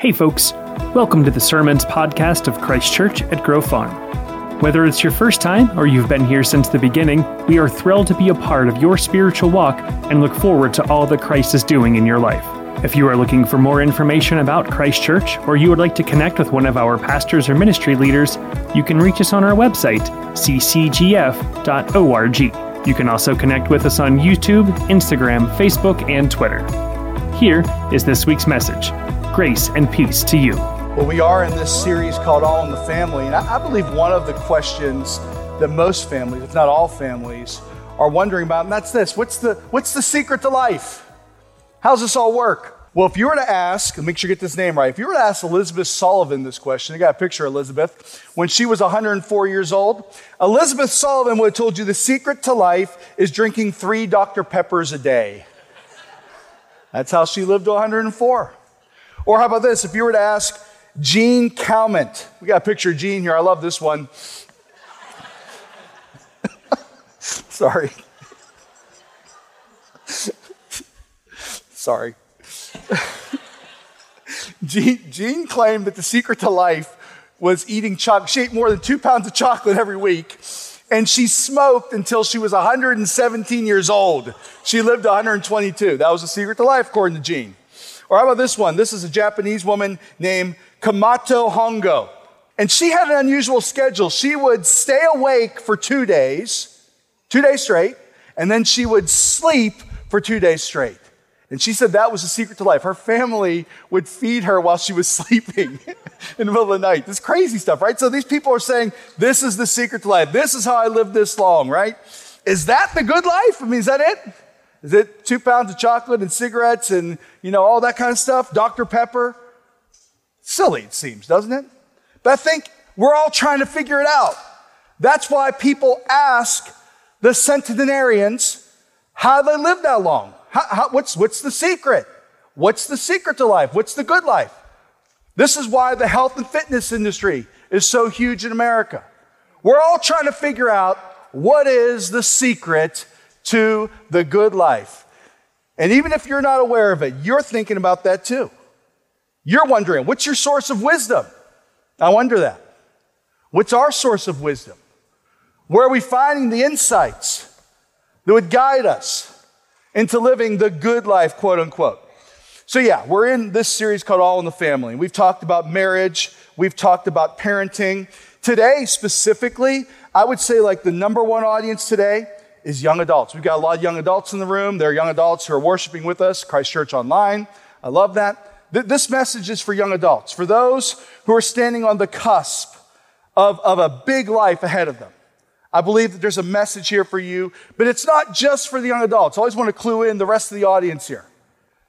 Hey folks, welcome to the Sermons podcast of Christ Church at Grove Farm. Whether it's your first time or you've been here since the beginning, we are thrilled to be a part of your spiritual walk and look forward to all that Christ is doing in your life. If you are looking for more information about Christ Church or you would like to connect with one of our pastors or ministry leaders, you can reach us on our website, ccgf.org. You can also connect with us on YouTube, Instagram, Facebook, and Twitter. Here is this week's message. Grace and peace to you. Well, we are in this series called All in the Family, and I believe one of the questions that most families, if not all families, are wondering about, and that's this: what's the secret to life? How's this all work? Well, if you were to ask, and make sure you get this name right, if you were to ask Elizabeth Sullivan this question, I got a picture of Elizabeth, when she was 104 years old, Elizabeth Sullivan would have told you the secret to life is drinking 3 Dr. Peppers a day. That's how she lived to 104. Or how about this? If you were to ask Jean Calment, we got a picture of Jean here. I love this one. Sorry. Jean claimed that the secret to life was eating chocolate. She ate more than 2 pounds of chocolate every week, and she smoked until she was 117 years old. She lived to 122. That was the secret to life, according to Jean. Or how about this one? This is a Japanese woman named Kamato Hongo. And she had an unusual schedule. She would stay awake for 2 days straight, and then she would sleep for 2 days straight. And she said that was the secret to life. Her family would feed her while she was sleeping in the middle of the night. This crazy stuff, right? So these people are saying, this is the secret to life. This is how I lived this long, right? Is that the good life? I mean, is that it? Is it 2 pounds of chocolate and cigarettes and, all that kind of stuff? Dr. Pepper? Silly, it seems, doesn't it? But I think we're all trying to figure it out. That's why people ask the centenarians how they lived that long. What's the secret? What's the secret to life? What's the good life? This is why the health and fitness industry is so huge in America. We're all trying to figure out what is the secret to the good life. And even if you're not aware of it, you're thinking about that too. You're wondering, what's your source of wisdom? I wonder that. What's our source of wisdom? Where are we finding the insights that would guide us into living the good life, quote unquote? So yeah, we're in this series called All in the Family. We've talked about marriage. We've talked about parenting. Today, specifically, I would say the number one audience today is young adults. We've got a lot of young adults in the room. There are young adults who are worshiping with us, Christ Church Online. I love that. This message is for young adults, for those who are standing on the cusp of a big life ahead of them. I believe that there's a message here for you, but it's not just for the young adults. I always want to clue in the rest of the audience here.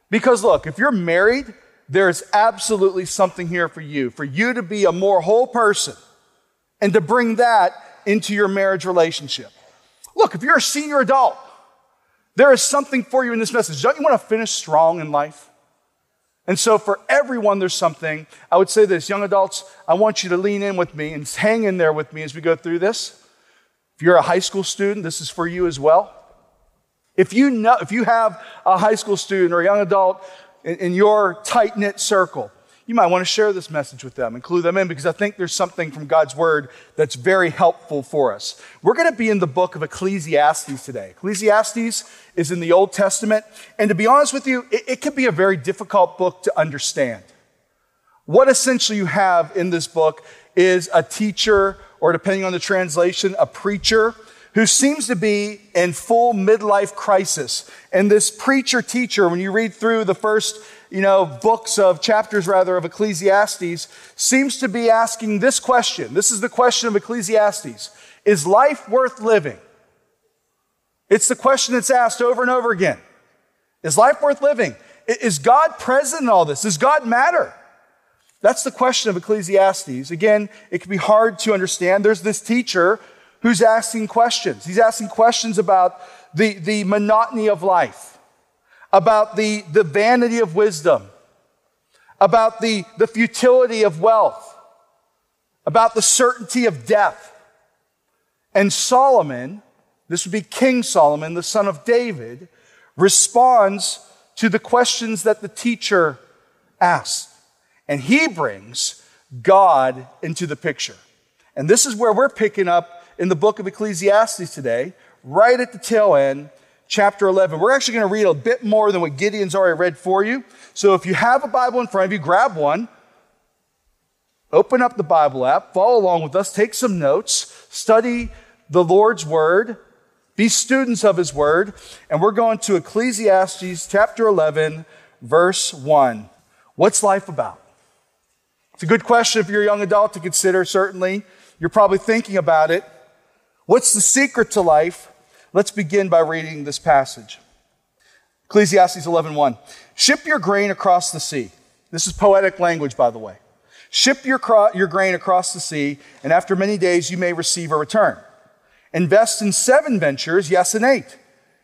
Because look, if you're married, there is absolutely something here for you to be a more whole person and to bring that into your marriage relationship. Look, if you're a senior adult, there is something for you in this message. Don't you want to finish strong in life? And so for everyone, there's something. I would say this, young adults, I want you to lean in with me and hang in there with me as we go through this. If you're a high school student, this is for you as well. If you have a high school student or a young adult in your tight-knit circle, you might want to share this message with them, include them in, because I think there's something from God's word that's very helpful for us. We're going to be in the book of Ecclesiastes today. Ecclesiastes is in the Old Testament. And to be honest with you, it can be a very difficult book to understand. What essentially you have in this book is a teacher, or depending on the translation, a preacher, who seems to be in full midlife crisis. And this preacher-teacher, when you read through the first chapters of Ecclesiastes, seems to be asking this question. This is the question of Ecclesiastes. Is life worth living? It's the question that's asked over and over again. Is life worth living? Is God present in all this? Does God matter? That's the question of Ecclesiastes. Again, it can be hard to understand. There's this teacher who's asking questions. He's asking questions about the monotony of life, about the vanity of wisdom, about the futility of wealth, about the certainty of death. And Solomon, this would be King Solomon, the son of David, responds to the questions that the teacher asked. and he brings God into the picture. And this is where we're picking up in the book of Ecclesiastes today, right at the tail end, chapter 11. We're actually going to read a bit more than what Gideon's already read for you. So if you have a Bible in front of you, grab one, open up the Bible app, follow along with us, take some notes, study the Lord's word, be students of his word, and we're going to Ecclesiastes chapter 11, verse 1. What's life about? It's a good question if you're a young adult to consider, certainly. You're probably thinking about it. What's the secret to life? Let's begin by reading this passage. Ecclesiastes 11:1. Ship your grain across the sea. This is poetic language, by the way. Ship your grain across the sea, and after many days you may receive a return. Invest in 7 ventures, yes, in 8.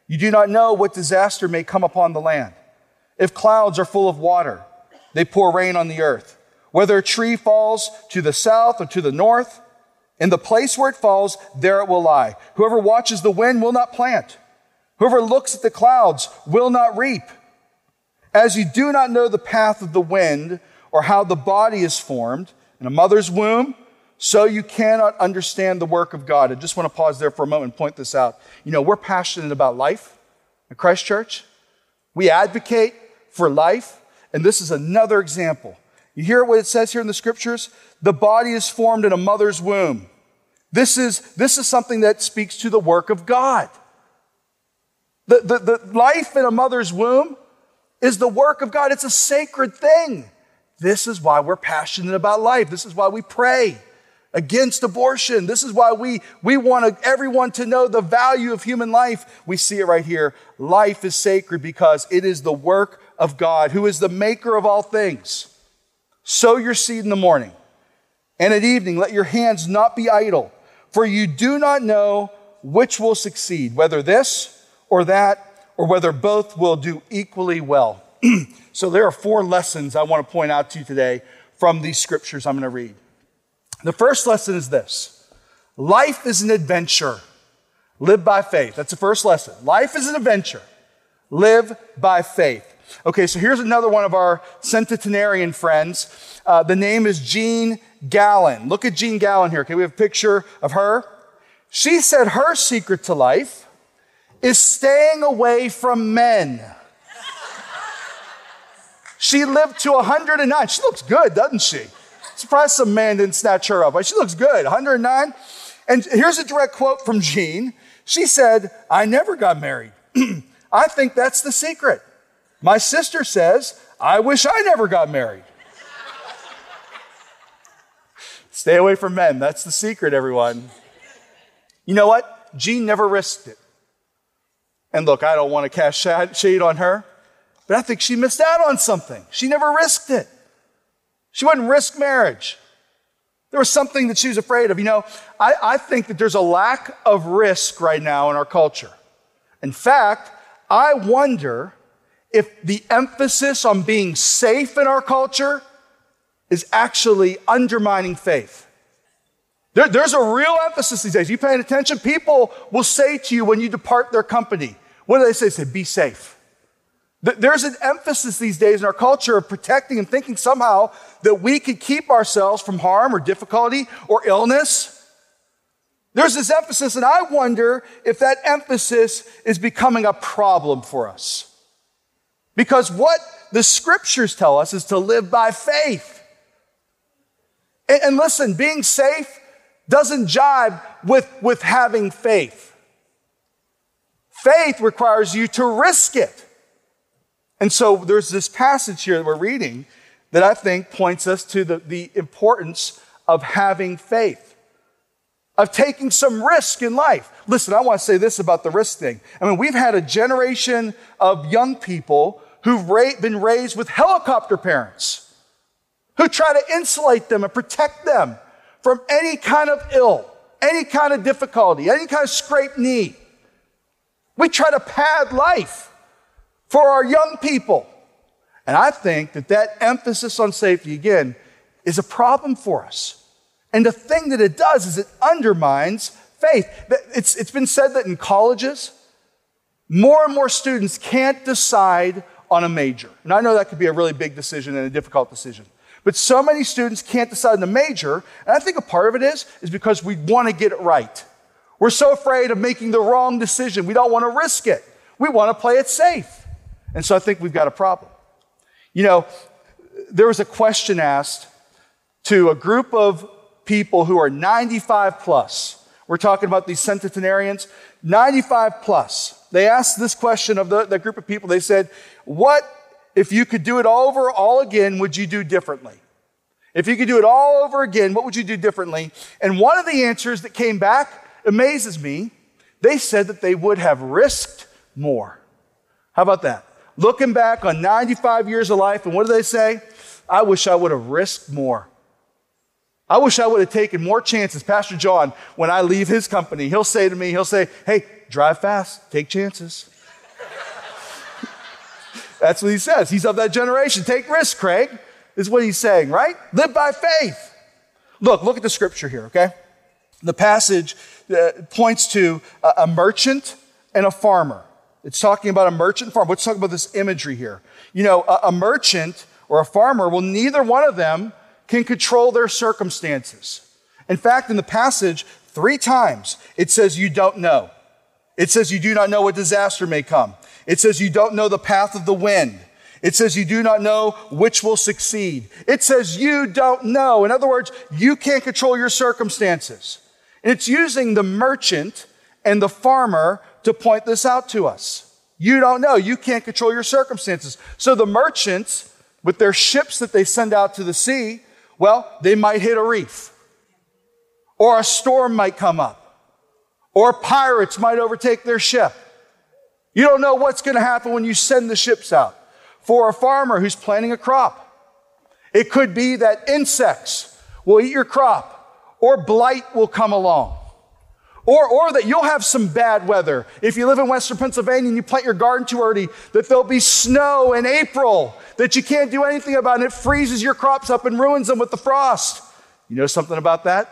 You do not know what disaster may come upon the land. If clouds are full of water, they pour rain on the earth. Whether a tree falls to the south or to the north, in the place where it falls, there it will lie. Whoever watches the wind will not plant. Whoever looks at the clouds will not reap. As you do not know the path of the wind or how the body is formed in a mother's womb, so you cannot understand the work of God. I just want to pause there for a moment and point this out. You know, we're passionate about life at Christ Church. We advocate for life, and this is another example. You hear what it says here in the scriptures? The body is formed in a mother's womb. This is something that speaks to the work of God. The life in a mother's womb is the work of God. It's a sacred thing. This is why we're passionate about life. This is why we pray against abortion. This is why we want everyone to know the value of human life. We see it right here. Life is sacred because it is the work of God, who is the maker of all things. Sow your seed in the morning, and at evening let your hands not be idle, for you do not know which will succeed, whether this or that, or whether both will do equally well. So there are 4 lessons I want to point out to you today from these scriptures I'm going to read. The first lesson is this. Life is an adventure. Live by faith. That's the first lesson. Life is an adventure. Live by faith. Okay, so here's another one of our centenarian friends. The name is Jean Gallon. Look at Jean Gallon here. Okay, we have a picture of her. She said her secret to life is staying away from men. She lived to 109. She looks good, doesn't she? Surprised some man didn't snatch her up, but she looks good, 109. And here's a direct quote from Jean. She said, "I never got married. I think that's the secret. My sister says, I wish I never got married." Stay away from men. That's the secret, everyone. You know what? Jean never risked it. And look, I don't want to cast shade on her, but I think she missed out on something. She never risked it. She wouldn't risk marriage. There was something that she was afraid of. You know, I think that there's a lack of risk right now in our culture. In fact, I wonder if the emphasis on being safe in our culture is actually undermining faith. There's a real emphasis these days. You paying attention? People will say to you when you depart their company, what do they say? They say, "Be safe." There's an emphasis these days in our culture of protecting and thinking somehow that we could keep ourselves from harm or difficulty or illness. There's this emphasis, and I wonder if that emphasis is becoming a problem for us. Because what the scriptures tell us is to live by faith. And listen, being safe doesn't jibe with having faith. Faith requires you to risk it. And so there's this passage here that we're reading that I think points us to the importance of having faith, of taking some risk in life. Listen, I want to say this about the risk thing. I mean, we've had a generation of young people who've been raised with helicopter parents who try to insulate them and protect them from any kind of ill, any kind of difficulty, any kind of scraped knee. We try to pad life for our young people. And I think that emphasis on safety, again, is a problem for us. And the thing that it does is it undermines faith. It's been said that in colleges, more and more students can't decide on a major. And I know that could be a really big decision and a difficult decision. But so many students can't decide on the major, and I think a part of it is because we want to get it right. We're so afraid of making the wrong decision. We don't want to risk it. We want to play it safe. And so I think we've got a problem. You know, there was a question asked to a group of people who are 95 plus. We're talking about these centenarians, 95 plus. They asked this question of the group of people. They said, what if you could do it all again, would you do differently? If you could do it all over again, what would you do differently? And one of the answers that came back amazes me. They said that they would have risked more. How about that? Looking back on 95 years of life, and what do they say? I wish I would have risked more. I wish I would have taken more chances. Pastor John, when I leave his company, he'll say to me, hey, drive fast, take chances. That's what he says. He's of that generation. Take risks, Craig, is what he's saying, right? Live by faith. Look at the scripture here, okay? The passage points to a merchant and a farmer. It's talking about a merchant farmer. Let's talk about this imagery here. You know, a merchant or a farmer, well, neither one of them can control their circumstances. In fact, in the passage, 3 times, it says you don't know. It says you do not know what disaster may come. It says you don't know the path of the wind. It says you do not know which will succeed. It says you don't know. In other words, you can't control your circumstances. And it's using the merchant and the farmer to point this out to us. You don't know. You can't control your circumstances. So the merchants, with their ships that they send out to the sea, well, they might hit a reef. Or a storm might come up. Or pirates might overtake their ship. You don't know what's going to happen when you send the ships out. For a farmer who's planting a crop, it could be that insects will eat your crop, or blight will come along, or that you'll have some bad weather. If you live in Western Pennsylvania and you plant your garden too early, that there'll be snow in April that you can't do anything about, and it freezes your crops up and ruins them with the frost. You know something about that?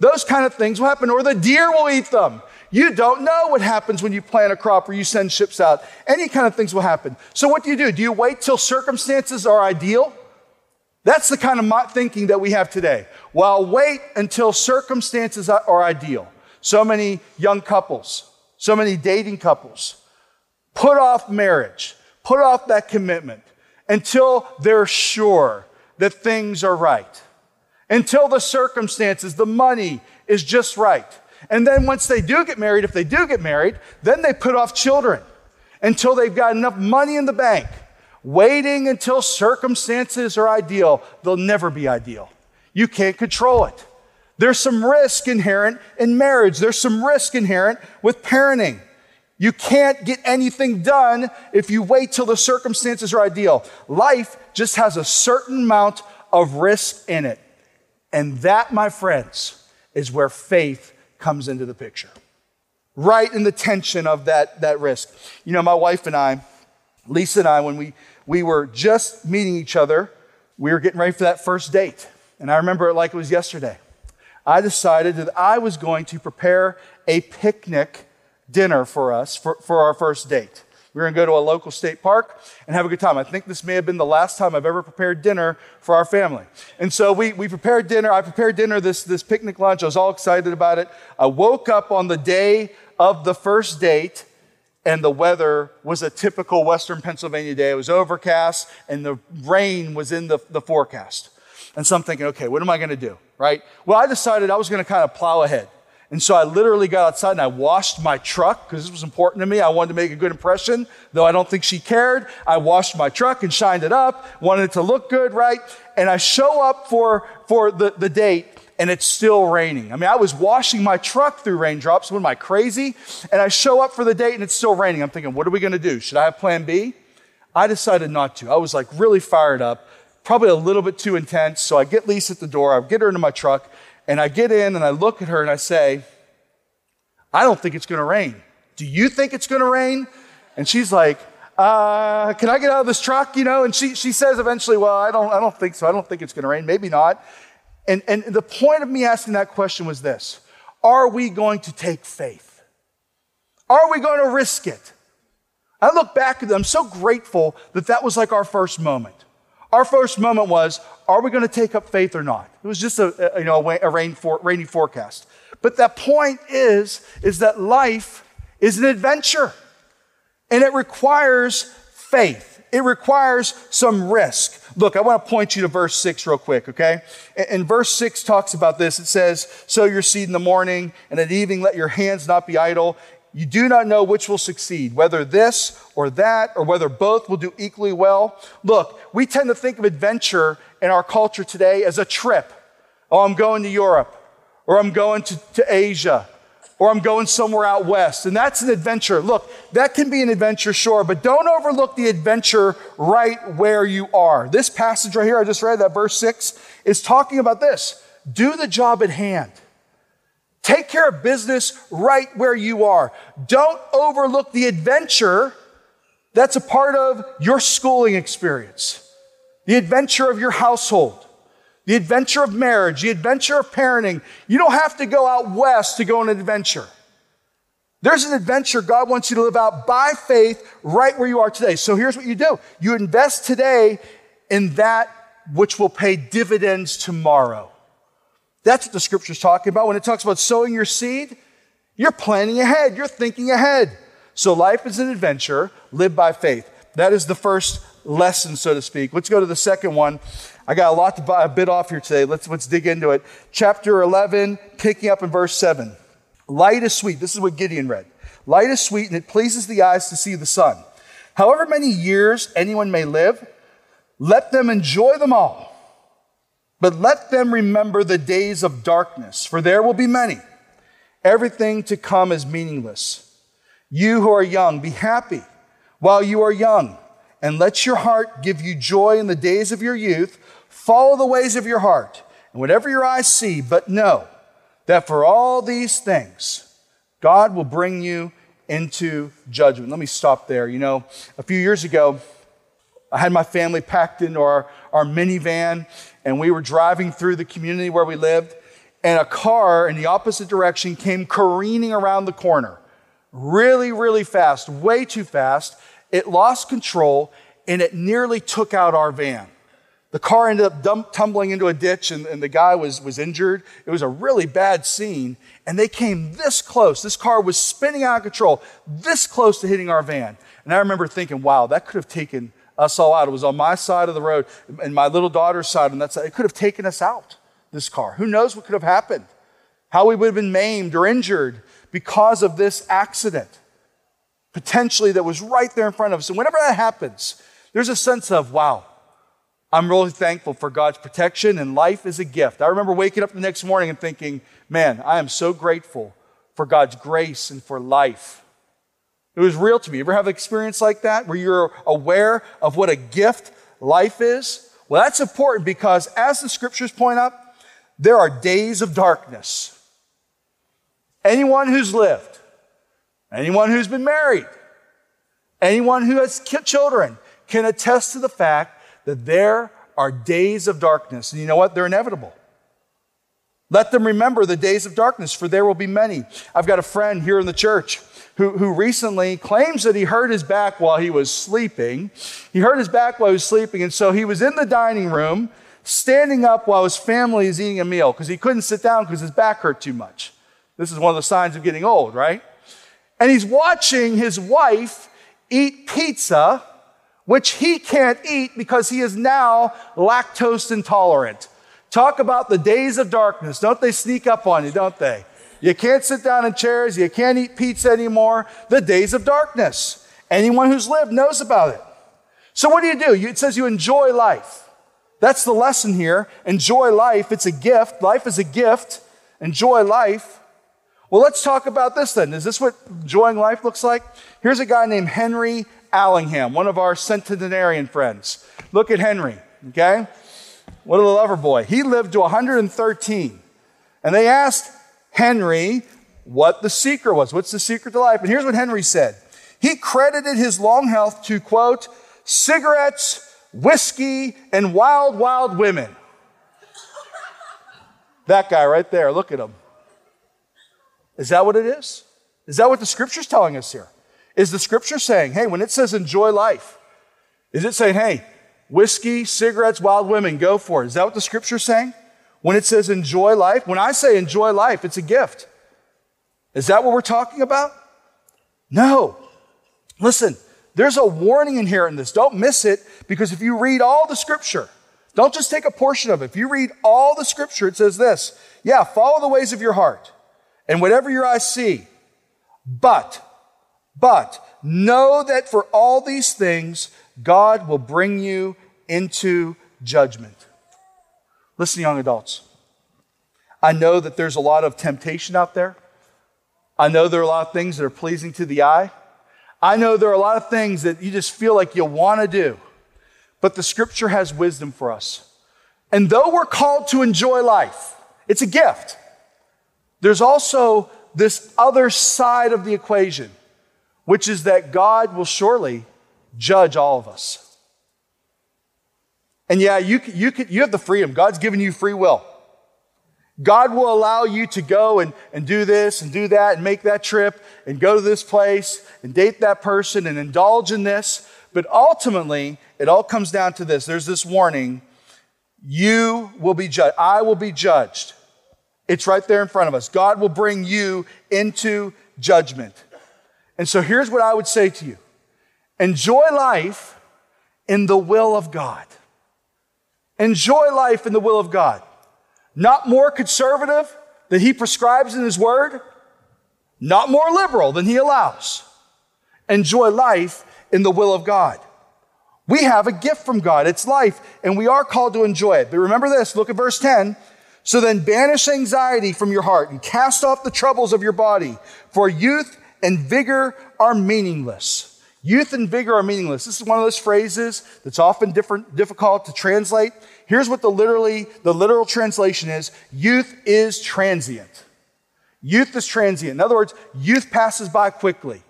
Those kind of things will happen, or the deer will eat them. You don't know what happens when you plant a crop or you send ships out. Any kind of things will happen. So what do? Do you wait till circumstances are ideal? That's the kind of thinking that we have today. Well, I'll wait until circumstances are ideal. So many young couples, so many dating couples, put off marriage, put off that commitment until they're sure that things are right, until the circumstances, the money is just right. And then once they do get married, if they do get married, then they put off children until they've got enough money in the bank. Waiting until circumstances are ideal, they'll never be ideal. You can't control it. There's some risk inherent in marriage. There's some risk inherent with parenting. You can't get anything done if you wait till the circumstances are ideal. Life just has a certain amount of risk in it. And that, my friends, is where faith comes into the picture, right in the tension of that risk. You know, my wife and I, Lisa and I, when we were just meeting each other, we were getting ready for that first date. And I remember it like it was yesterday. I decided that I was going to prepare a picnic dinner for us for our first date. We were going to go to a local state park and have a good time. I think this may have been the last time I've ever prepared dinner for our family. And so we prepared dinner. I prepared dinner, this picnic lunch. I was all excited about it. I woke up on the day of the first date, and the weather was a typical Western Pennsylvania day. It was overcast, and the rain was in the forecast. And so I'm thinking, okay, what am I going to do, right? Well, I decided I was going to kind of plow ahead. And so I literally got outside and I washed my truck because this was important to me. I wanted to make a good impression, though I don't think she cared. I washed my truck and shined it up, wanted it to look good, right? And I show up for the date and it's still raining. I mean, I was washing my truck through raindrops. What am I, crazy? And I show up for the date and it's still raining. I'm thinking, what are we going to do? Should I have plan B? I decided not to. I was like really fired up, probably a little bit too intense. So I get Lisa at the door. I get her into my truck. And I get in and I look at her and I say, I don't think it's going to rain. Do you think it's going to rain? And she's like, can I get out of this truck? You know, and she says eventually, well, I don't think so. I don't think it's going to rain. Maybe not. And the point of me asking that question was this. Are we going to take faith? Are we going to risk it? I look back at them. I'm so grateful that was like our first moment. Our first moment was, are we going to take up faith or not? It was just a rainy forecast. But the point is that life is an adventure, and it requires faith. It requires some risk. Look, I want to point you to verse 6 real quick, okay? And verse 6 talks about this. It says, sow your seed in the morning, and at evening let your hands not be idle. You do not know which will succeed, whether this or that, or whether both will do equally well. Look, we tend to think of adventure in our culture today as a trip. Oh, I'm going to Europe, or I'm going to Asia, or I'm going somewhere out west. And that's an adventure. Look, that can be an adventure, sure, but don't overlook the adventure right where you are. This passage right here, I just read that verse 6, is talking about this. Do the job at hand. Take care of business right where you are. Don't overlook the adventure that's a part of your schooling experience, the adventure of your household, the adventure of marriage, the adventure of parenting. You don't have to go out west to go on an adventure. There's an adventure God wants you to live out by faith right where you are today. So here's what you do. You invest today in that which will pay dividends tomorrow. That's what the scripture's talking about. When it talks about sowing your seed, you're planning ahead. You're thinking ahead. So life is an adventure. Live by faith. That is the first lesson, so to speak. Let's go to the second one. I got a lot to bit off here today. Let's dig into it. Chapter 11, picking up in verse 7. Light is sweet. This is what Gideon read. Light is sweet, and it pleases the eyes to see the sun. However many years anyone may live, let them enjoy them all. But let them remember the days of darkness, for there will be many. Everything to come is meaningless. You who are young, be happy while you are young, and let your heart give you joy in the days of your youth. Follow the ways of your heart, and whatever your eyes see, but know that for all these things, God will bring you into judgment. Let me stop there. You know, a few years ago, I had my family packed into our minivan, and we were driving through the community where we lived, and a car in the opposite direction came careening around the corner really, really fast, way too fast. It lost control, and it nearly took out our van. The car ended up tumbling into a ditch, and the guy was injured. It was a really bad scene, and they came this close. This car was spinning out of control, this close to hitting our van. And I remember thinking, wow, that could have taken us all out. It was on my side of the road and my little daughter's side on that side. It could have taken us out, this car. Who knows what could have happened, how we would have been maimed or injured because of this accident, potentially, that was right there in front of us. And whenever that happens, there's a sense of, wow, I'm really thankful for God's protection, and life is a gift. I remember waking up the next morning and thinking, man, I am so grateful for God's grace and for life. It was real to me. You ever have an experience like that where you're aware of what a gift life is? Well, that's important, because as the scriptures point out, there are days of darkness. Anyone who's lived, anyone who's been married, anyone who has children can attest to the fact that there are days of darkness. And you know what? They're inevitable. Let them remember the days of darkness, for there will be many. I've got a friend here in the church who recently claims that he hurt his back while he was sleeping. He hurt his back while he was sleeping, and so he was in the dining room standing up while his family is eating a meal because he couldn't sit down because his back hurt too much. This is one of the signs of getting old, right? And he's watching his wife eat pizza, which he can't eat because he is now lactose intolerant. Talk about the days of darkness. Don't they sneak up on you, don't they? You can't sit down in chairs. You can't eat pizza anymore. The days of darkness. Anyone who's lived knows about it. So what do? It says you enjoy life. That's the lesson here. Enjoy life. It's a gift. Life is a gift. Enjoy life. Well, let's talk about this then. Is this what enjoying life looks like? Here's a guy named Henry Allingham, one of our centenarian friends. Look at Henry, okay? What a lover boy. He lived to 113. And they asked Henry what the secret was. What's the secret to life? And here's what Henry said. He credited his long health to, quote, cigarettes, whiskey, and wild, wild women. That guy right there. Look at him. Is that what it is? Is that what the scripture's telling us here? Is the scripture saying, hey, when it says enjoy life, is it saying, hey, Whiskey, cigarettes, wild women, go for it. Is that what the scripture's saying? When it says enjoy life, when I say enjoy life, it's a gift. Is that what we're talking about? No. Listen, there's a warning inherent in this. Don't miss it, because if you read all the scripture, don't just take a portion of it. If you read all the scripture, it says this. Yeah, follow the ways of your heart and whatever your eyes see. But know that for all these things, God will bring you into judgment. Listen, young adults. I know that there's a lot of temptation out there. I know there are a lot of things that are pleasing to the eye. I know there are a lot of things that you just feel like you want to do. But the scripture has wisdom for us. And though we're called to enjoy life, it's a gift. There's also this other side of the equation, which is that God will surely judge all of us. And yeah, you have the freedom. God's given you free will. God will allow you to go and do this and do that and make that trip and go to this place and date that person and indulge in this. But ultimately, it all comes down to this. There's this warning. You will be judged. I will be judged. It's right there in front of us. God will bring you into judgment. And so here's what I would say to you. Enjoy life in the will of God. Enjoy life in the will of God. Not more conservative than he prescribes in his word. Not more liberal than he allows. Enjoy life in the will of God. We have a gift from God. It's life, and we are called to enjoy it. But remember this. Look at verse 10. So then banish anxiety from your heart and cast off the troubles of your body, for youth and vigor are meaningless. Youth and vigor are meaningless. This is one of those phrases that's often difficult to translate. Here's what the literal translation is. Youth is transient. Youth is transient. In other words, youth passes by quickly.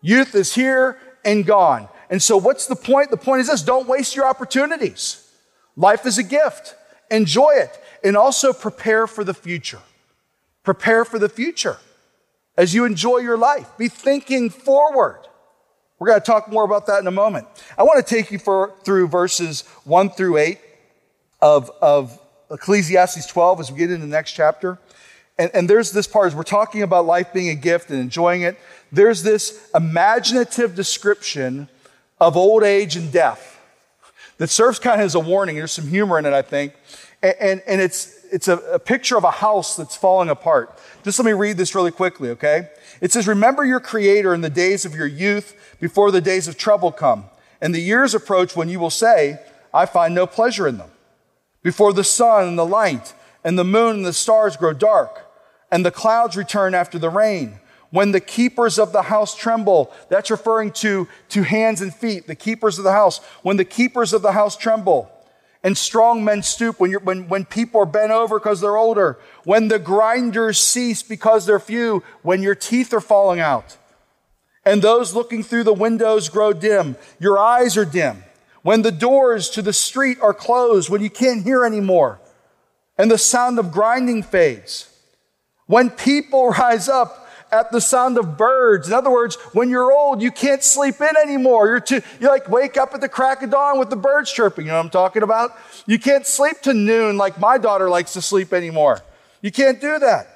Youth is here and gone. And so what's the point? The point is this. Don't waste your opportunities. Life is a gift. Enjoy it. And also prepare for the future. Prepare for the future as you enjoy your life. Be thinking forward. We're going to talk more about that in a moment. I want to take you through verses 1 through 8 of Ecclesiastes 12 as we get into the next chapter. And there's this part as we're talking about life being a gift and enjoying it. There's this imaginative description of old age and death that serves kind of as a warning. There's some humor in it, I think. And it's a picture of a house that's falling apart. Just let me read this really quickly, okay? It says, remember your Creator in the days of your youth, before the days of trouble come, and the years approach when you will say, I find no pleasure in them. Before the sun and the light, and the moon and the stars grow dark, and the clouds return after the rain. When the keepers of the house tremble, that's referring to hands and feet, the keepers of the house. When the keepers of the house tremble, and strong men stoop, when people are bent over because they're older, when the grinders cease because they're few, when your teeth are falling out, and those looking through the windows grow dim, your eyes are dim, when the doors to the street are closed, when you can't hear anymore, and the sound of grinding fades, when people rise up at the sound of birds. In other words, when you're old, you can't sleep in anymore. You like wake up at the crack of dawn with the birds chirping. You know what I'm talking about? You can't sleep to noon like my daughter likes to sleep anymore. You can't do that.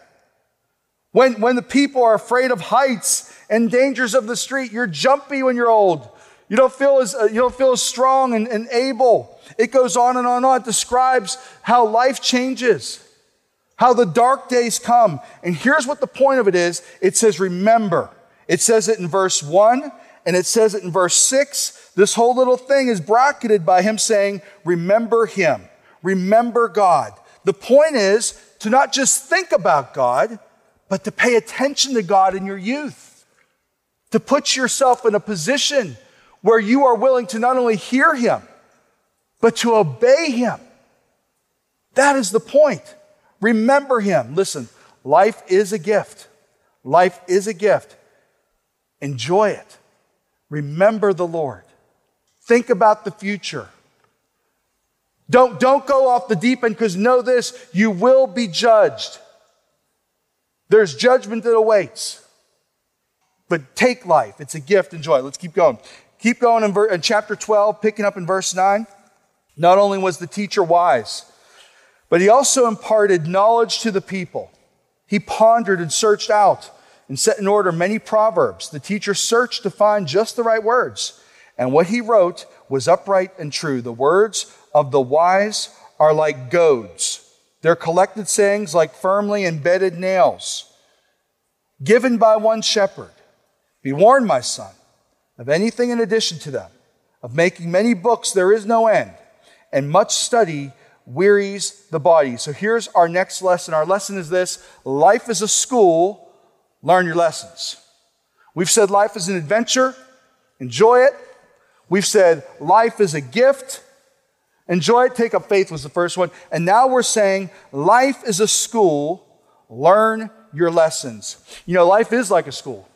When the people are afraid of heights and dangers of the street, you're jumpy when you're old. You don't feel as strong and able. It goes on and on and on. It describes how life changes. How the dark days come. And here's what the point of it is. It says, remember. It says it in verse 1, and it says it in verse 6. This whole little thing is bracketed by him saying, remember him. Remember God. The point is to not just think about God, but to pay attention to God in your youth. To put yourself in a position where you are willing to not only hear him, but to obey him. That is the point. Remember him. Listen, life is a gift. Life is a gift. Enjoy it. Remember the Lord. Think about the future. Don't go off the deep end, because know this, you will be judged. There's judgment that awaits. But take life. It's a gift. Enjoy it. Let's keep going. Keep going in chapter 12, picking up in verse 9. Not only was the teacher wise, but he also imparted knowledge to the people. He pondered and searched out and set in order many proverbs. The teacher searched to find just the right words, and what he wrote was upright and true. The words of the wise are like goads. They're collected sayings like firmly embedded nails, given by one shepherd. Be warned, my son, of anything in addition to them, of making many books there is no end, and much study wearies the body. So here's our next lesson. Our lesson is this: life is a school, learn your lessons. We've said life is an adventure, enjoy it. We've said life is a gift, enjoy it. Take up faith was the first one. And now we're saying life is a school, learn your lessons. You know, life is like a school,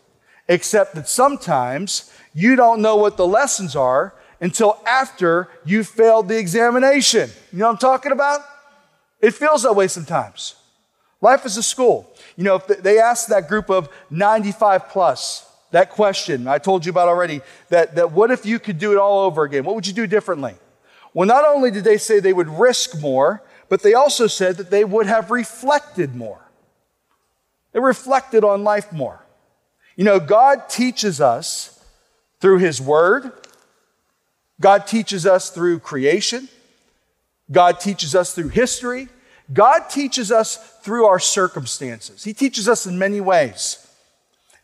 except that sometimes you don't know what the lessons are until after you failed the examination. You know what I'm talking about? It feels that way sometimes. Life is a school. You know, if they asked that group of 95 plus that question I told you about already, that what if you could do it all over again? What would you do differently? Well, not only did they say they would risk more, but they also said that they would have reflected more. They reflected on life more. You know, God teaches us through His Word. God teaches us through creation. God teaches us through history. God teaches us through our circumstances. He teaches us in many ways.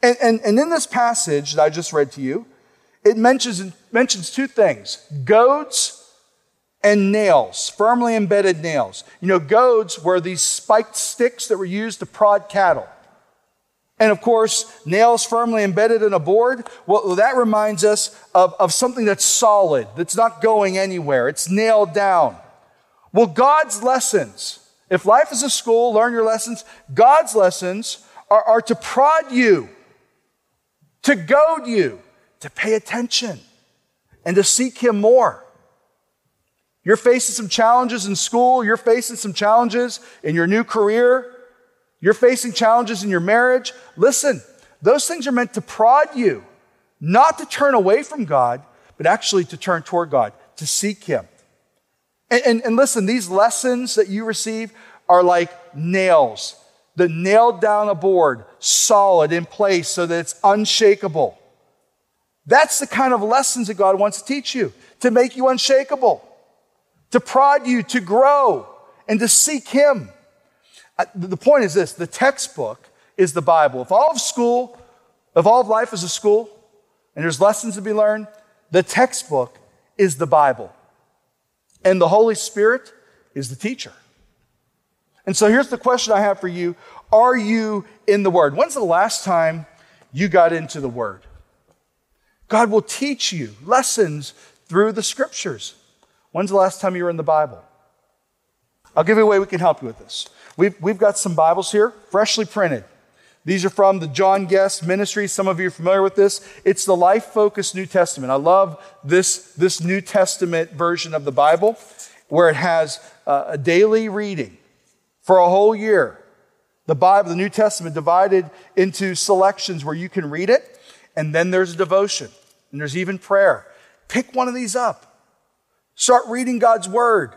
And in this passage that I just read to you, it mentions two things: goads and nails, firmly embedded nails. You know, goads were these spiked sticks that were used to prod cattle. And of course, nails firmly embedded in a board, well, that reminds us of something that's solid, that's not going anywhere, it's nailed down. Well, God's lessons, if life is a school, learn your lessons, God's lessons are to prod you, to goad you, to pay attention, and to seek Him more. You're facing some challenges in school, you're facing some challenges in your new career, you're facing challenges in your marriage. Listen, those things are meant to prod you, not to turn away from God, but actually to turn toward God, to seek Him. And listen, these lessons that you receive are like nails that nailed down a board, solid in place so that it's unshakable. That's the kind of lessons that God wants to teach you, to make you unshakable, to prod you, to grow, and to seek Him. The point is this: the textbook is the Bible. If all of school, if all of life is a school and there's lessons to be learned, the textbook is the Bible. And the Holy Spirit is the teacher. And so here's the question I have for you. Are you in the Word? When's the last time you got into the Word? God will teach you lessons through the Scriptures. When's the last time you were in the Bible? I'll give you a way we can help you with this. We've got some Bibles here, freshly printed. These are from the John Guest ministry. Some of you are familiar with this. It's the life-focused New Testament. I love this New Testament version of the Bible where it has a daily reading for a whole year. The Bible, the New Testament, divided into selections where you can read it, and then there's a devotion, and there's even prayer. Pick one of these up. Start reading God's Word.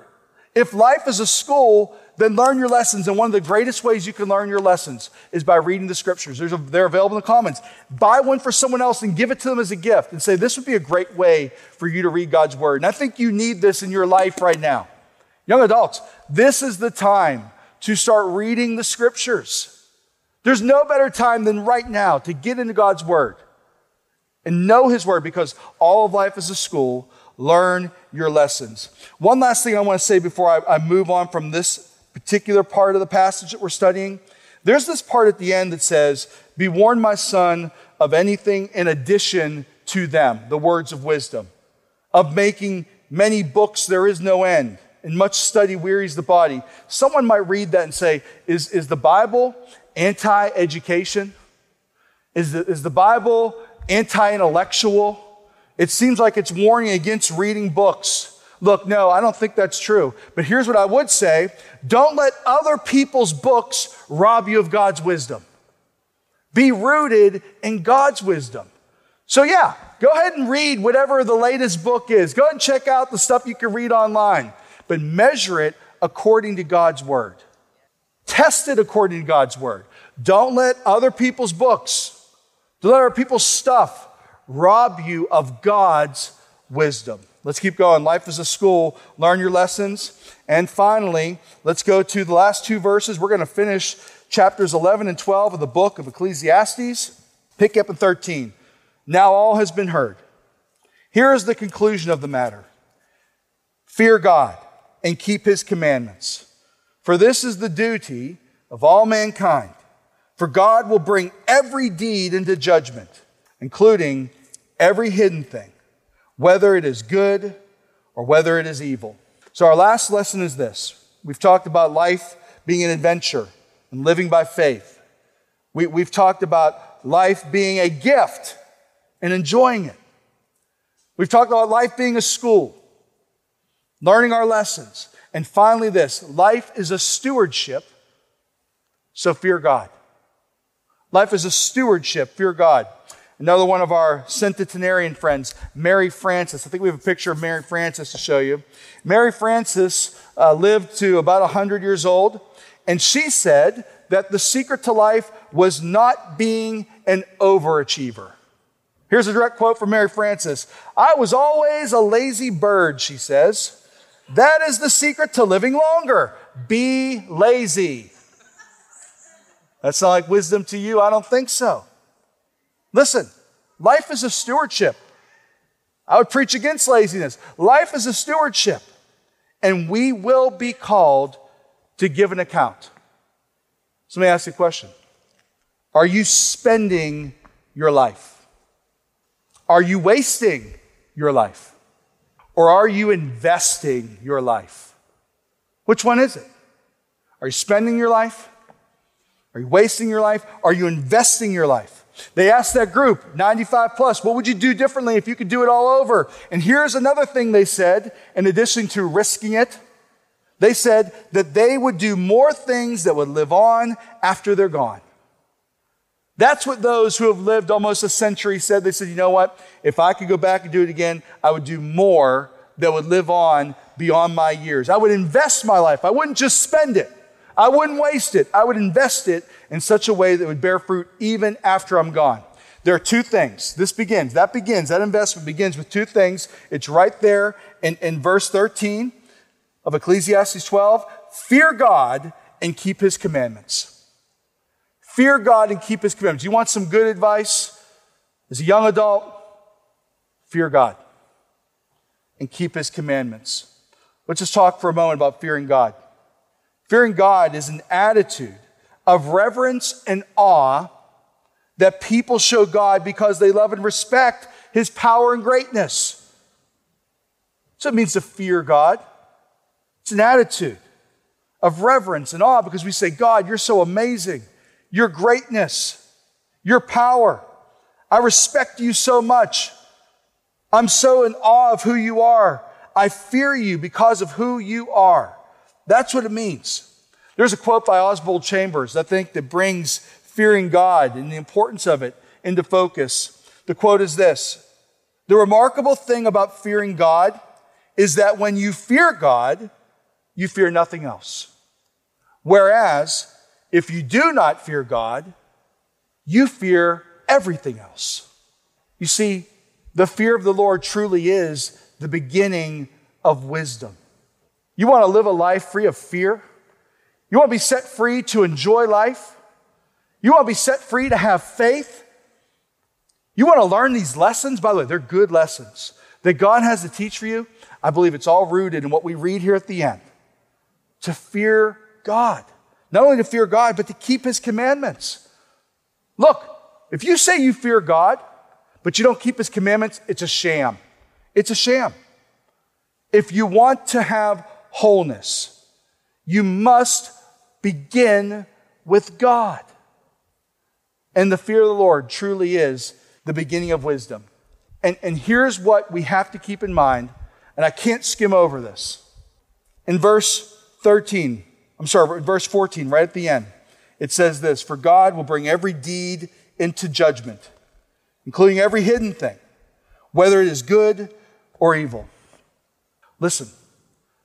If life is a school, then learn your lessons. And one of the greatest ways you can learn your lessons is by reading the Scriptures. They're available in the Commons. Buy one for someone else and give it to them as a gift and say, this would be a great way for you to read God's Word. And I think you need this in your life right now. Young adults, this is the time to start reading the Scriptures. There's no better time than right now to get into God's Word and know His Word, because all of life is a school. Learn your lessons. One last thing I want to say before I move on from this particular part of the passage that we're studying. There's this part at the end that says, be warned, my son, of anything in addition to them, the words of wisdom, of making many books there is no end, and much study wearies the body. Someone might read that and say, is the Bible anti-education? Is the Bible anti-intellectual? It seems like it's warning against reading books. Look, no, I don't think that's true. But here's what I would say. Don't let other people's books rob you of God's wisdom. Be rooted in God's wisdom. So yeah, Go ahead and read whatever the latest book is. Go ahead and check out the stuff you can read online. But measure it according to God's word. Test it according to God's word. Don't let other people's books, don't let other people's stuff rob you of God's wisdom. Let's keep going. Life is a school. Learn your lessons. And finally, let's go to the last two verses. We're going to finish chapters 11 and 12 of the book of Ecclesiastes. Pick up in 13. Now all has been heard. Here is the conclusion of the matter. Fear God and keep his commandments, for this is the duty of all mankind. For God will bring every deed into judgment, including every hidden thing, whether it is good or whether it is evil. So our last lesson is this. We've talked about life being an adventure and living by faith. We've talked about life being a gift and enjoying it. We've talked about life being a school, learning our lessons. And finally this, life is a stewardship, so fear God. Life is a stewardship, fear God. Another one of our centenarian friends, Mary Francis. I think we have a picture of Mary Francis to show you. Mary Francis lived to about 100 years old, and she said that the secret to life was not being an overachiever. Here's a direct quote from Mary Francis. "I was always a lazy bird," she says. "That is the secret to living longer. Be lazy." That's not like wisdom to you? I don't think so. Listen, life is a stewardship. I would preach against laziness. Life is a stewardship, and we will be called to give an account. So let me ask you a question. Are you spending your life? Are you wasting your life? Or are you investing your life? Which one is it? Are you spending your life? Are you wasting your life? Are you investing your life? They asked that group, 95 plus, what would you do differently if you could do it all over? And here's another thing they said, in addition to risking it. They said that they would do more things that would live on after they're gone. That's what those who have lived almost a century said. They said, you know what? If I could go back and do it again, I would do more that would live on beyond my years. I would invest my life. I wouldn't just spend it. I wouldn't waste it. I would invest it in such a way that would bear fruit even after I'm gone. There are two things. That investment begins with two things. It's right there in verse 13 of Ecclesiastes 12. Fear God and keep his commandments. Fear God and keep his commandments. You want some good advice? As a young adult, fear God and keep his commandments. Let's just talk for a moment about fearing God. Fearing God is an attitude of reverence and awe that people show God because they love and respect his power and greatness. So it means to fear God. It's an attitude of reverence and awe because we say, God, you're so amazing. Your greatness, your power. I respect you so much. I'm so in awe of who you are. I fear you because of who you are. That's what it means. There's a quote by Oswald Chambers, I think, that brings fearing God and the importance of it into focus. The quote is this: "The remarkable thing about fearing God is that when you fear God, you fear nothing else. Whereas if you do not fear God, you fear everything else." You see, the fear of the Lord truly is the beginning of wisdom. You want to live a life free of fear? You want to be set free to enjoy life? You want to be set free to have faith? You want to learn these lessons? By the way, they're good lessons that God has to teach for you. I believe it's all rooted in what we read here at the end. To fear God. Not only to fear God, but to keep his commandments. Look, if you say you fear God, but you don't keep his commandments, it's a sham. It's a sham. If you want to have wholeness, you must begin with God. And the fear of the Lord truly is the beginning of wisdom. And here's what we have to keep in mind, and I can't skim over this. In verse 14, right at the end, it says this: "For God will bring every deed into judgment, including every hidden thing, whether it is good or evil. Listen,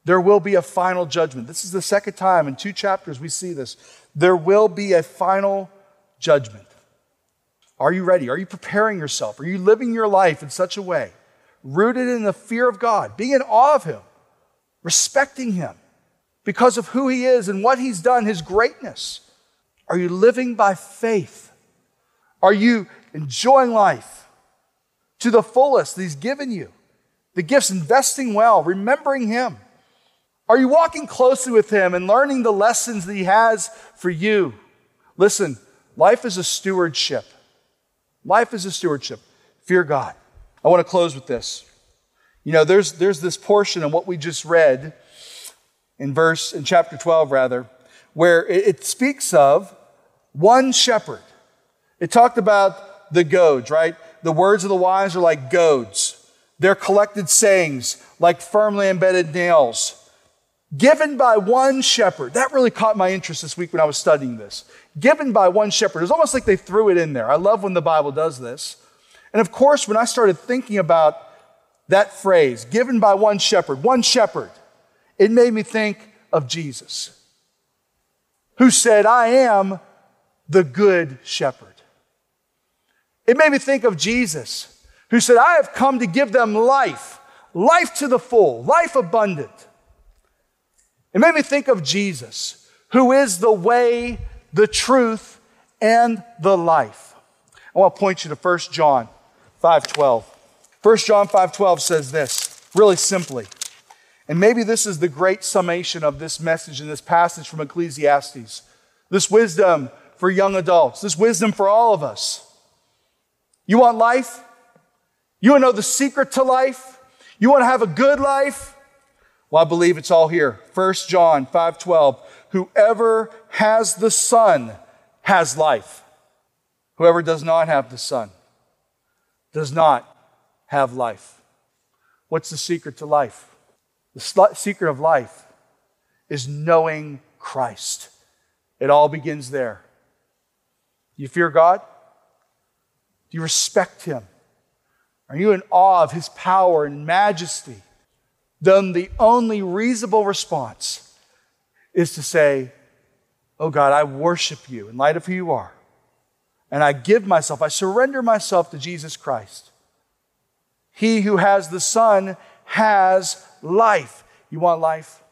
there will be a final judgment. This is the second time in 2 chapters we see this. There will be a final judgment. Are you ready? Are you preparing yourself? Are you living your life in such a way, rooted in the fear of God, being in awe of Him, respecting Him because of who He is and what He's done, His greatness? Are you living by faith? Are you enjoying life to the fullest that He's given you? The gifts, investing well, remembering Him. Are you walking closely with Him and learning the lessons that He has for you? Listen, life is a stewardship. Life is a stewardship. Fear God. I want to close with this. You know, there's this portion of what we just read in chapter 12 rather, where it speaks of one shepherd. It talked about the goads, right? The words of the wise are like goads. They're collected sayings like firmly embedded nails, given by one shepherd. That really caught my interest this week when I was studying this. Given by one shepherd. It's almost like they threw it in there. I love when the Bible does this. And of course, when I started thinking about that phrase, given by one shepherd, it made me think of Jesus, who said, I am the good shepherd. It made me think of Jesus, who said, I have come to give them life, life to the full, life abundant. It made me think of Jesus, who is the way, the truth, and the life. I want to point you to 1 John 5:12. 1 John 5:12 says this, really simply, and maybe this is the great summation of this message in this passage from Ecclesiastes, this wisdom for young adults, this wisdom for all of us. You want life? You want to know the secret to life? You want to have a good life? Well, I believe it's all here. 1 John 5:12, whoever has the Son has life. Whoever does not have the Son does not have life. What's the secret to life? The secret of life is knowing Christ. It all begins there. You fear God? Do you respect Him? Are you in awe of His power and majesty? Then the only reasonable response is to say, oh God, I worship You in light of who You are. And I give myself, I surrender myself to Jesus Christ. He who has the Son has life. You want life?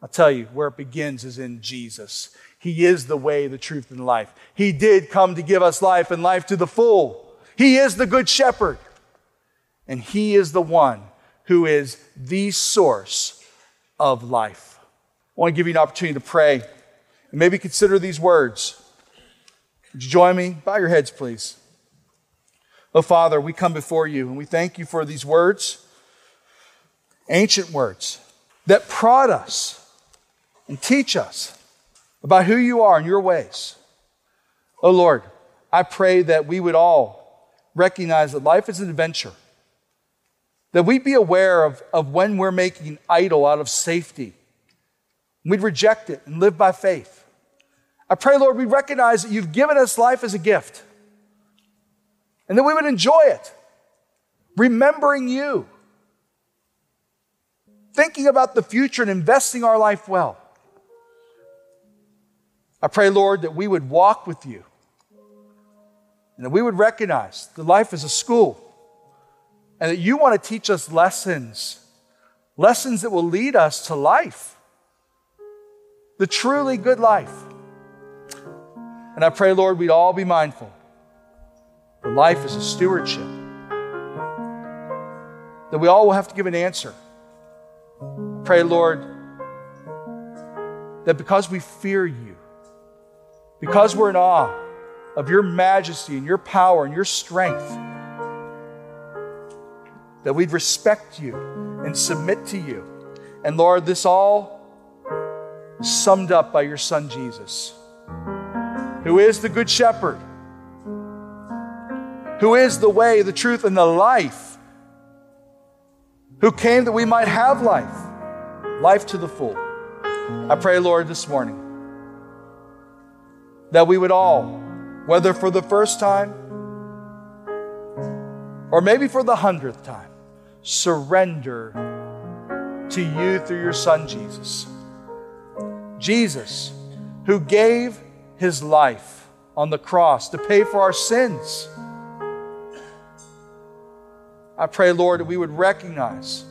I'll tell you, where it begins is in Jesus. He is the way, the truth, and life. He did come to give us life and life to the full. He is the good shepherd. And He is the one who is the source of life. I want to give you an opportunity to pray and maybe consider these words. Would you join me? Bow your heads, please. Oh, Father, we come before You and we thank You for these words. Ancient words that prod us and teach us about who You are and Your ways. Oh Lord, I pray that we would all recognize that life is an adventure, that we'd be aware of when we're making an idol out of safety. We'd reject it and live by faith. I pray, Lord, we recognize that You've given us life as a gift and that we would enjoy it, remembering You, thinking about the future and investing our life well. I pray, Lord, that we would walk with You and that we would recognize that life is a school and that You want to teach us lessons, lessons that will lead us to life, the truly good life. And I pray, Lord, we'd all be mindful that life is a stewardship, that we all will have to give an answer. Pray, Lord, that because we fear You, because we're in awe of Your majesty and Your power and Your strength, that we'd respect You and submit to You. And Lord, this all is summed up by Your Son, Jesus, who is the good shepherd, who is the way, the truth, and the life, who came that we might have life, life to the full. I pray, Lord, this morning that we would all, whether for the first time or maybe for the 100th time, surrender to you through your Son, Jesus. Jesus, who gave his life on the cross to pay for our sins. I pray, Lord, that we would recognize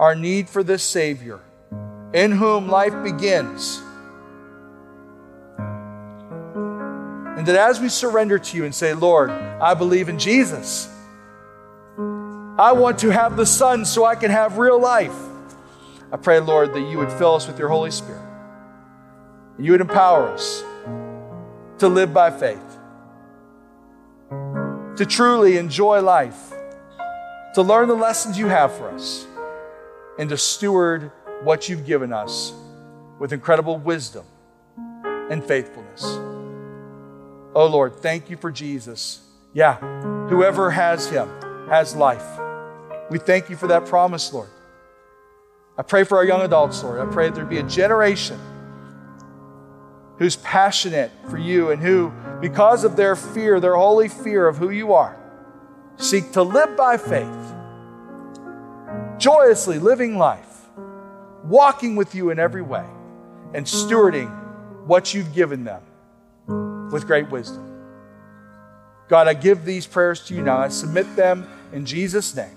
our need for this Savior, in whom life begins. And that as we surrender to you and say, Lord, I believe in Jesus. I want to have the Son so I can have real life. I pray, Lord, that you would fill us with your Holy Spirit. You would empower us to live by faith, to truly enjoy life, to learn the lessons you have for us, and to steward what you've given us with incredible wisdom and faithfulness. Oh Lord, thank you for Jesus. Yeah, whoever has him has life. We thank you for that promise, Lord. I pray for our young adults, Lord. I pray that there be a generation who's passionate for you and who, because of their fear, their holy fear of who you are, seek to live by faith, joyously living life, walking with you in every way, and stewarding what you've given them with great wisdom. God, I give these prayers to you now. I submit them in Jesus' name.